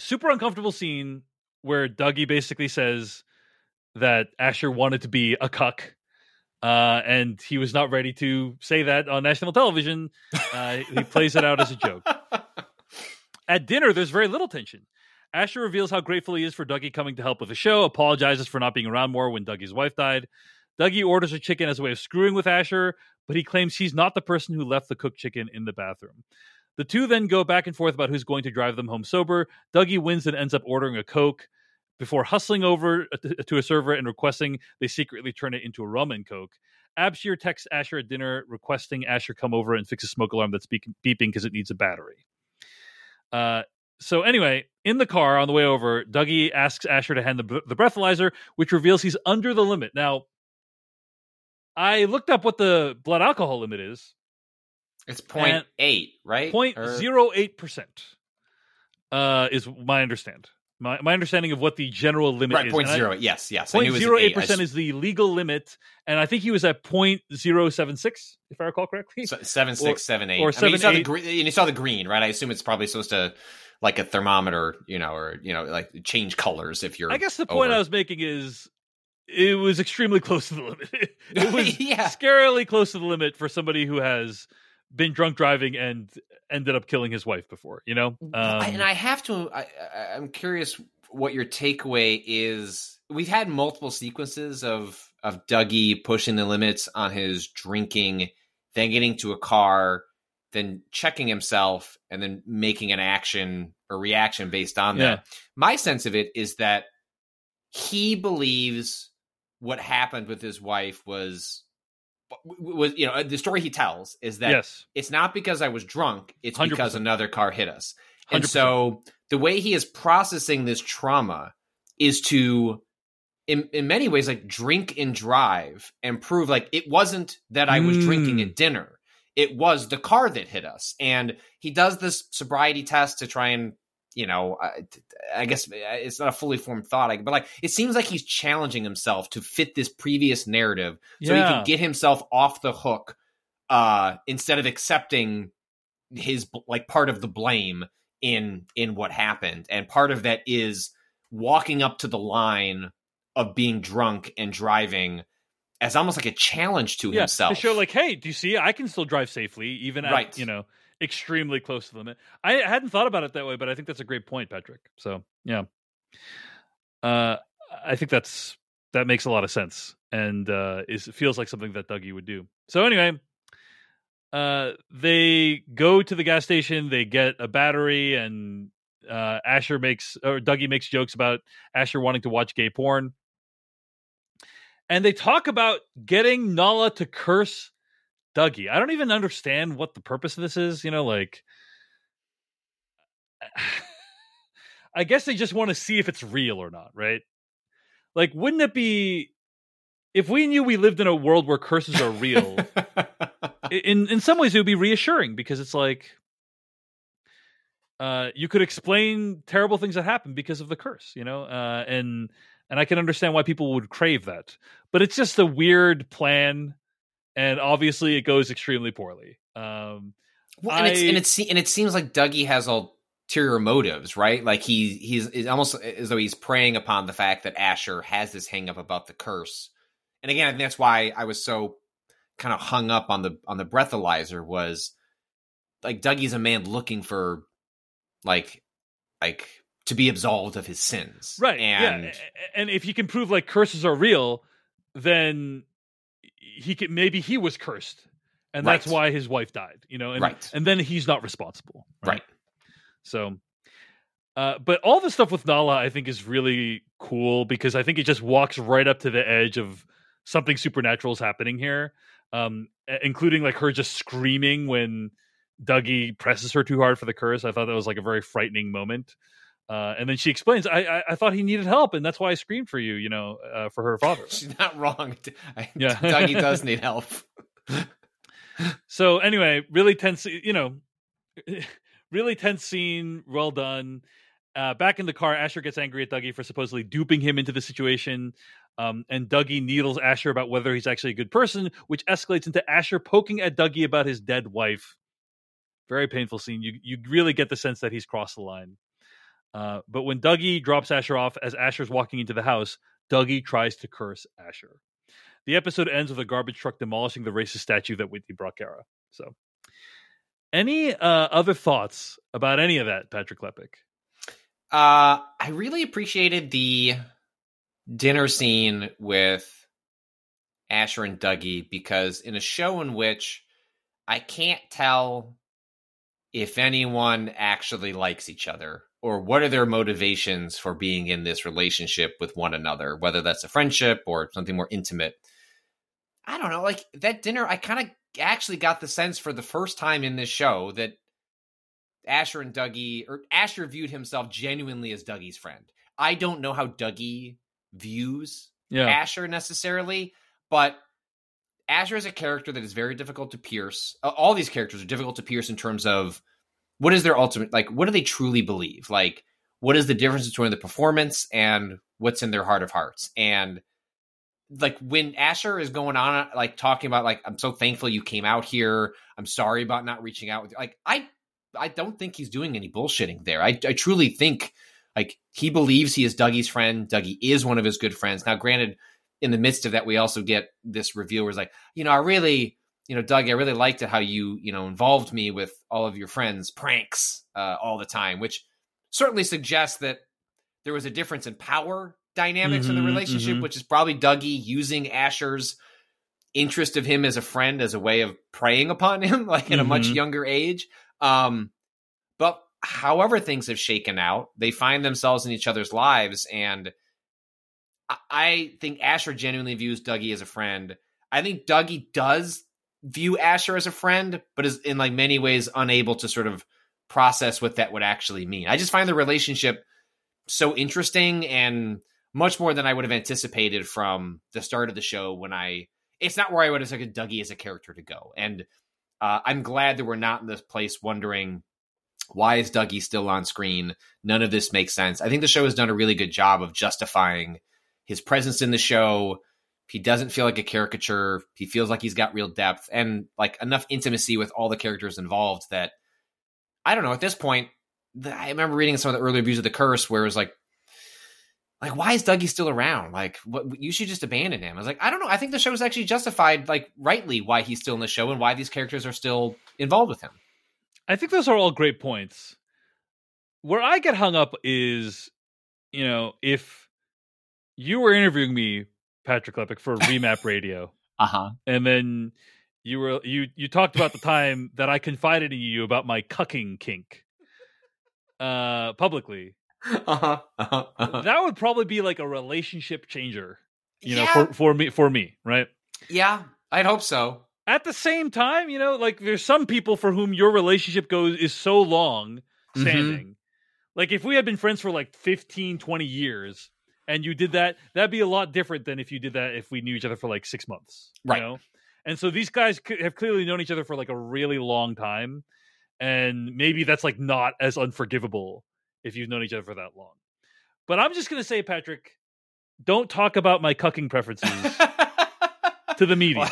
super uncomfortable scene where Dougie basically says that Asher wanted to be a cuck. And he was not ready to say that on national television. He plays it out as a joke. At dinner, there's very little tension. Asher reveals how grateful he is for Dougie coming to help with the show, apologizes for not being around more when Dougie's wife died. Dougie orders a chicken as a way of screwing with Asher, but he claims he's not the person who left the cooked chicken in the bathroom. The two then go back and forth about who's going to drive them home sober. Dougie wins and ends up ordering a Coke before hustling over to a server and requesting they secretly turn it into a rum and Coke. Abshir texts Asher at dinner requesting Asher come over and fix a smoke alarm that's beeping because it needs a battery. So anyway, in the car on the way over, Dougie asks Asher to hand the breathalyzer, which reveals he's under the limit. Now, I looked up what the blood alcohol limit is. It's 0.8, right? 0.08% is my understand. My understanding of what the general limit is. Right, 0.08, yes. 0.08% is the legal limit, and I think he was at 0.076, if I recall correctly. 7678. Or 78. I mean, you saw the green, right? I assume it's probably supposed to like a thermometer, or like change colors if you're. I guess the point I was making is it was extremely close to the limit. It was scarily close to the limit for somebody who has been drunk driving and ended up killing his wife before, you know? And I have to, I'm curious what your takeaway is. We've had multiple sequences of Dougie pushing the limits on his drinking, then getting to a car, then checking himself, and then making an action or reaction based on that. My sense of it is that he believes what happened with his wife was the story he tells is that it's not because I was drunk, it's 100%. Because another car hit us. And 100%. So the way he is processing this trauma is to, in many ways, like drink and drive and prove like it wasn't that I was drinking at dinner. It was the car that hit us. And he does this sobriety test to try and, I guess it's not a fully formed thought, but like it seems like he's challenging himself to fit this previous narrative so he can get himself off the hook instead of accepting his like part of the blame in what happened. And part of that is walking up to the line of being drunk and driving as almost like a challenge to himself. To show like, hey, do you see, I can still drive safely, even at, extremely close to the limit. I hadn't thought about it that way, but I think that's a great point, Patrick. So, I think that makes a lot of sense and it feels like something that Dougie would do. So anyway, they go to the gas station, they get a battery, and Dougie makes jokes about Asher wanting to watch gay porn. And they talk about getting Nala to curse Dougie. I don't even understand what the purpose of this is. I guess they just want to see if it's real or not, right? Like, wouldn't it be if we knew we lived in a world where curses are real? in some ways, it would be reassuring because it's like you could explain terrible things that happen because of the curse, And I can understand why people would crave that. But it's just a weird plan, and obviously it goes extremely poorly. It seems like Dougie has ulterior motives, right? Like he's almost as though he's preying upon the fact that Asher has this hang up about the curse. And again, I think that's why I was so kind of hung up on the breathalyzer, was like Dougie's a man looking for like to be absolved of his sins. Right. And if he can prove like curses are real, then maybe he was cursed and that's why his wife died, and then he's not responsible. Right. So, but all the stuff with Nala, I think, is really cool because I think it just walks right up to the edge of something supernatural is happening here. Including like her just screaming when Dougie presses her too hard for the curse. I thought that was like a very frightening moment. And then she explains, I thought he needed help, and that's why I screamed for you, for her father. She's not wrong. Dougie does need help. So anyway, really tense scene. Well done. Back in the car, Asher gets angry at Dougie for supposedly duping him into the situation. And Dougie needles Asher about whether he's actually a good person, which escalates into Asher poking at Dougie about his dead wife. Very painful scene. You really get the sense that he's crossed the line. But when Dougie drops Asher off as Asher's walking into the house, Dougie tries to curse Asher. The episode ends with a garbage truck demolishing the racist statue that Whitney brought Kara. So, any other thoughts about any of that, Patrick Klepek? I really appreciated the dinner scene with Asher and Dougie because in a show in which I can't tell if anyone actually likes each other, or what are their motivations for being in this relationship with one another, whether that's a friendship or something more intimate. I don't know, like that dinner, I kind of actually got the sense for the first time in this show that Asher and Dougie, or Asher viewed himself genuinely as Dougie's friend. I don't know how Dougie views Asher necessarily, but Asher is a character that is very difficult to pierce. All these characters are difficult to pierce in terms of what is their ultimate, like, what do they truly believe? Like, what is the difference between the performance and what's in their heart of hearts? And like when Asher is going on, like talking about like, I'm so thankful you came out here. I'm sorry about not reaching out with you. Like, I I don't think he's doing any bullshitting there. I truly think like he believes he is Dougie's friend. Dougie is one of his good friends. Now, granted, in the midst of that, we also get this reviewer's like, you know, I really, you know, Dougie, I really liked it how you, you know, involved me with all of your friends' pranks all the time, which certainly suggests that there was a difference in power dynamics in the relationship, which is probably Dougie using Asher's interest of him as a friend as a way of preying upon him, like at a much younger age. But however things have shaken out, they find themselves in each other's lives. And I think Asher genuinely views Dougie as a friend. I think Dougie does view Asher as a friend, but is in like many ways unable to sort of process what that would actually mean. I just find the relationship so interesting and much more than I would have anticipated from the start of the show when it's not where I would have taken Dougie as a character to go. And I'm glad that we're not in this place wondering, why is Dougie still on screen? None of this makes sense. I think the show has done a really good job of justifying his presence in the show. He doesn't feel like a caricature. He feels like he's got real depth and like enough intimacy with all the characters involved that, I don't know, at this point, I remember reading some of the early reviews of The Curse where it was like, why is Dougie still around? Like, what, you should just abandon him. I was like, I don't know. I think the show is actually justified, like, rightly why he's still in the show and why these characters are still involved with him. I think those are all great points. Where I get hung up is, you know, if you were interviewing me, Patrick Klepek, for Remap Radio, and then you talked about the time that I confided in you about my cucking kink, publicly. That would probably be like a relationship changer, you know, for me, right? Yeah, I'd hope so. At the same time, you know, like there's some people for whom your relationship is so long standing. Like if we had been friends for like 15, 20 years and you did that, that'd be a lot different than if you did that if we knew each other for like 6 months, right? You know? And so these guys have clearly known each other for like a really long time. And maybe that's like not as unforgivable if you've known each other for that long. But I'm just going to say, Patrick, don't talk about my cucking preferences to the media.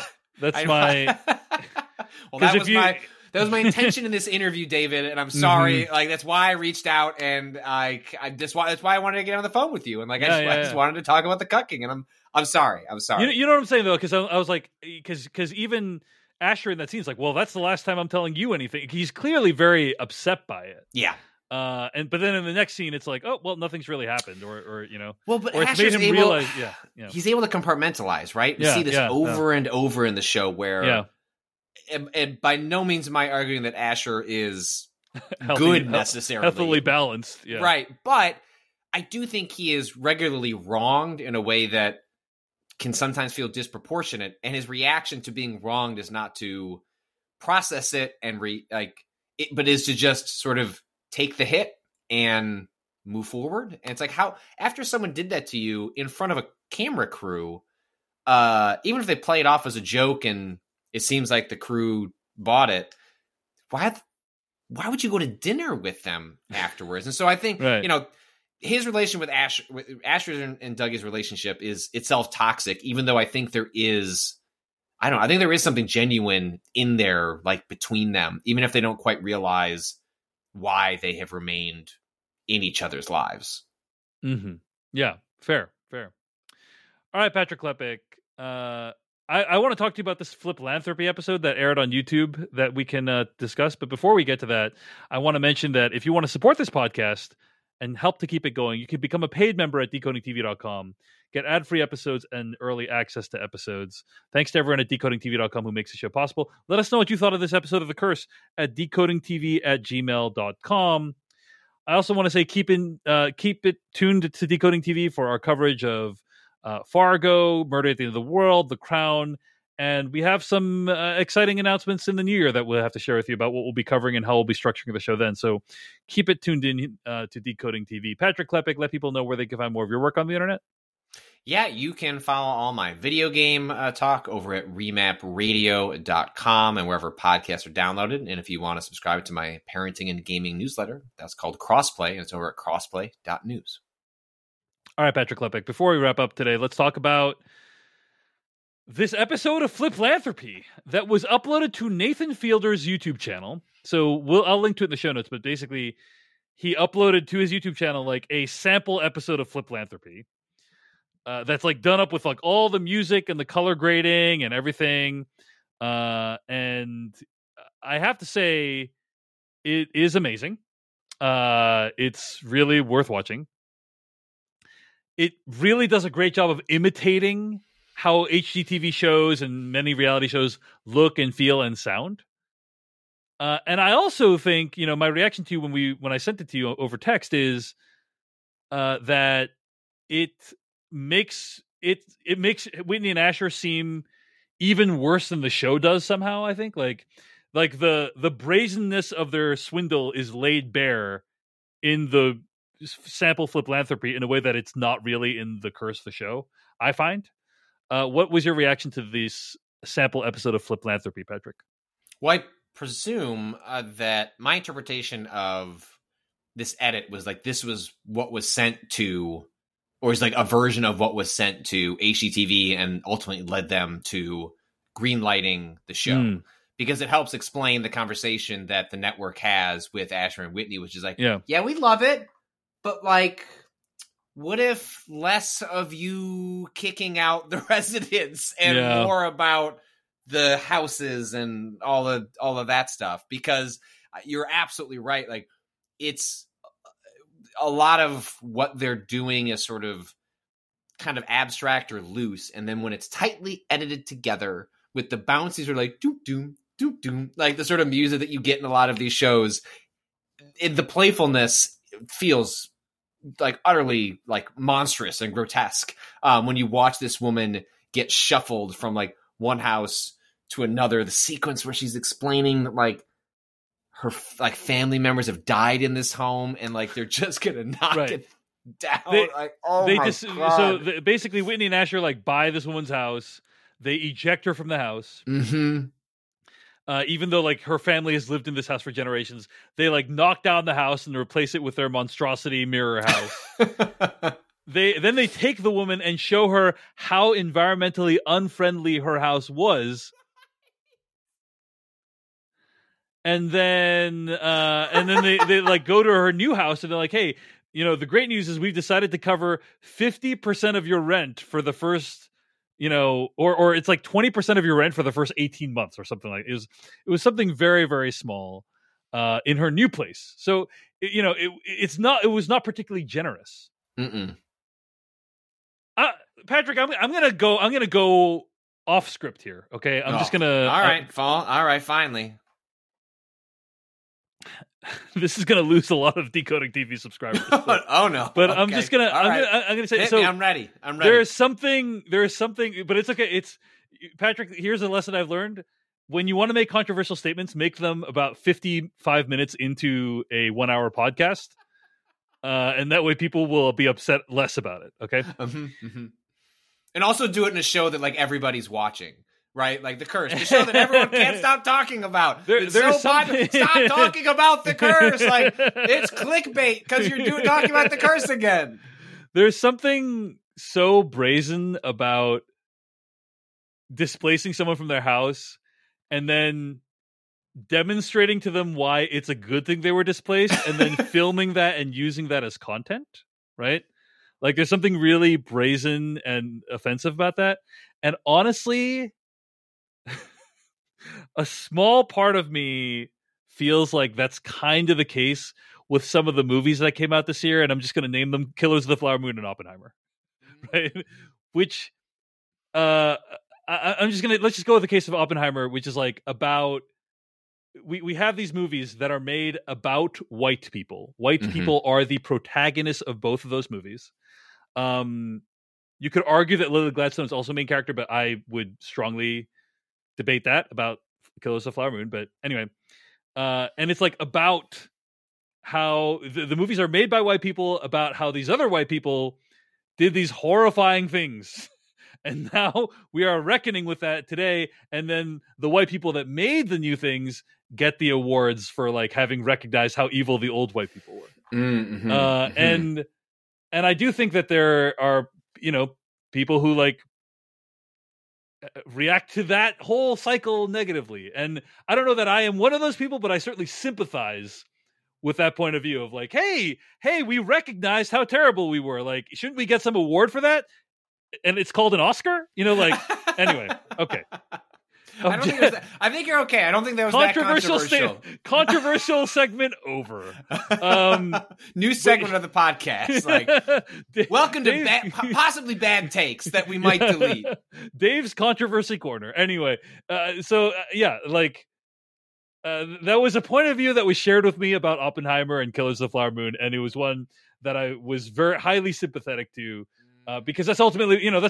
Well, that was my intention in this interview, David, and I'm sorry. Like, that's why I reached out, and that's why I wanted to get on the phone with you. And like, I just wanted to talk about the cucking, and I'm sorry. You know what I'm saying though? Cause I was like, cause even Asher in that scene is like, well, that's the last time I'm telling you anything. He's clearly very upset by it. Yeah. But then in the next scene, it's like, oh, well, nothing's really happened, or you know, well, but Asher's able, realize, he's able to compartmentalize, right? We see this over and over in the show where, and by no means am I arguing that Asher is good necessarily, healthily balanced, right? But I do think he is regularly wronged in a way that can sometimes feel disproportionate, and his reaction to being wronged is not to process it and but is to just sort of take the hit and move forward. And it's like, how, after someone did that to you in front of a camera crew, even if they play it off as a joke and it seems like the crew bought it, why would you go to dinner with them afterwards? And so I think, you know, his relation with Asher's and Dougie's relationship is itself toxic, even though I think there is something genuine in there, like between them, even if they don't quite realize why they have remained in each other's lives. Yeah, fair. All right, Patrick Klepek. I want to talk to you about this Fliplanthropy episode that aired on YouTube that we can discuss. But before we get to that, I want to mention that if you want to support this podcast and help to keep it going, you can become a paid member at decodingtv.com. Get ad-free episodes and early access to episodes. Thanks to everyone at decodingtv.com who makes the show possible. Let us know what you thought of this episode of The Curse at decodingtv@gmail.com. I also want to say keep it tuned to Decoding TV for our coverage of Fargo, Murder at the End of the World, The Crown, and we have some exciting announcements in the new year that we'll have to share with you about what we'll be covering and how we'll be structuring the show then. So keep it tuned in to Decoding TV. Patrick Klepek, let people know where they can find more of your work on the internet. Yeah, you can follow all my video game talk over at remapradio.com and wherever podcasts are downloaded. And if you want to subscribe to my parenting and gaming newsletter, that's called Crossplay, and it's over at crossplay.news. All right, Patrick Klepek, before we wrap up today, let's talk about this episode of Fliplanthropy that was uploaded to Nathan Fielder's YouTube channel. So I'll link to it in the show notes, but basically he uploaded to his YouTube channel like a sample episode of Fliplanthropy that's like done up with like all the music and the color grading and everything. And I have to say it is amazing. It's really worth watching. It really does a great job of imitating how HGTV shows and many reality shows look and feel and sound. And I also think, you know, my reaction to you when I sent it to you over text is that it makes Whitney and Asher seem even worse than the show does somehow. I think like the brazenness of their swindle is laid bare in the sample Fliplanthropy in a way that it's not really in The Curse, the show, I find. What was your reaction to this sample episode of Fliplanthropy, Patrick? Well, I presume that my interpretation of this edit was like this was what was sent to, or is like a version of what was sent to HGTV and ultimately led them to greenlighting the show. Mm. Because it helps explain the conversation that the network has with Asher and Whitney, which is like, yeah, we love it, but like, what if less of you kicking out the residents and more about the houses and all of that stuff? Because you're absolutely right. Like, it's a lot of what they're doing is sort of kind of abstract or loose. And then when it's tightly edited together with the bouncies are like, doom, doom, doom, doom, like the sort of music that you get in a lot of these shows, the playfulness feels like utterly like monstrous and grotesque when you watch this woman get shuffled from like one house to another. The sequence where she's explaining that like her like family members have died in this home and like they're just gonna knock it down. Oh my God. So basically Whitney and Asher like buy this woman's house. They eject her from the house. Mm-hmm. Even though like her family has lived in this house for generations, they like knock down the house and replace it with their monstrosity mirror house. Then they take the woman and show her how environmentally unfriendly her house was. And then they like go to her new house and they're like, hey, you know, the great news is we've decided to cover 50% of your rent for the first, you know, or it's like 20% of your rent for the first 18 months or something like that. It was something very, very small in her new place. So, you know, it was not particularly generous. Mm-mm. Patrick, I'm going to go off script here. Okay. All right, finally. This is going to lose a lot of Decoding TV subscribers. But, oh no! But okay. I'm going to say. Hit me. I'm ready. There is something. But it's okay. It's Patrick. Here's a lesson I've learned: when you want to make controversial statements, make them about 55 minutes into a 1-hour podcast, and that way people will be upset less about it. Okay. Mm-hmm, mm-hmm. And also do it in a show that like everybody's watching. Right, like The Curse, the show that everyone can't stop talking about. Stop talking about The Curse. Like, it's clickbait because you're talking about The Curse again. There's something so brazen about displacing someone from their house and then demonstrating to them why it's a good thing they were displaced and then filming that and using that as content, right? Like, there's something really brazen and offensive about that. And honestly, a small part of me feels like that's kind of the case with some of the movies that came out this year, and I'm just going to name them Killers of the Flower Moon and Oppenheimer, right? Which let's just go with the case of Oppenheimer, which is like about we have these movies that are made about white people. White mm-hmm. people are the protagonists of both of those movies. You could argue that Lily Gladstone is also main character, but I would strongly debate that about Killers of the Flower Moon, but anyway, and it's like about how the movies are made by white people, about how these other white people did these horrifying things, and now we are reckoning with that today. And then the white people that made the new things get the awards for like having recognized how evil the old white people were. Mm-hmm, mm-hmm. And I do think that there are, you know, people who like react to that whole cycle negatively. And I don't know that I am one of those people, but I certainly sympathize with that point of view of like, hey, we recognized how terrible we were. Like, shouldn't we get some award for that? And it's called an Oscar? You know, like, anyway, okay. I think you're okay. I don't think that was controversial. Controversial segment over. New segment of the podcast. Like, welcome to possibly bad takes that we might delete. Dave's controversy corner. Anyway, that was a point of view that was shared with me about Oppenheimer and Killers of the Flower Moon, and it was one that I was very highly sympathetic to. Because that's ultimately what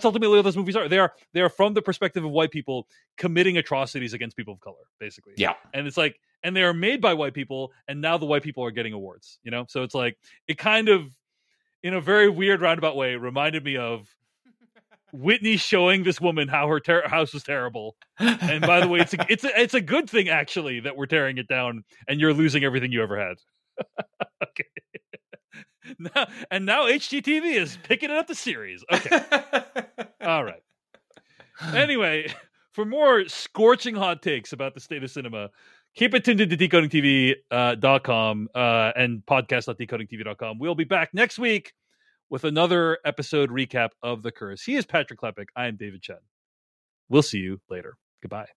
those movies are. They are from the perspective of white people committing atrocities against people of color, basically. Yeah. And it's like, and they are made by white people, and now the white people are getting awards, you know? So it's like, it kind of, in a very weird roundabout way, reminded me of Whitney showing this woman how her house was terrible. And by the way, it's a good thing, actually, that we're tearing it down and you're losing everything you ever had. Okay. Now HGTV is picking up the series. Okay. All right. Anyway, for more scorching hot takes about the state of cinema, keep it tuned to decodingtv.com and podcast.decodingtv.com. We'll be back next week with another episode recap of The Curse. He is Patrick Klepek. I am David Chen. We'll see you later. Goodbye.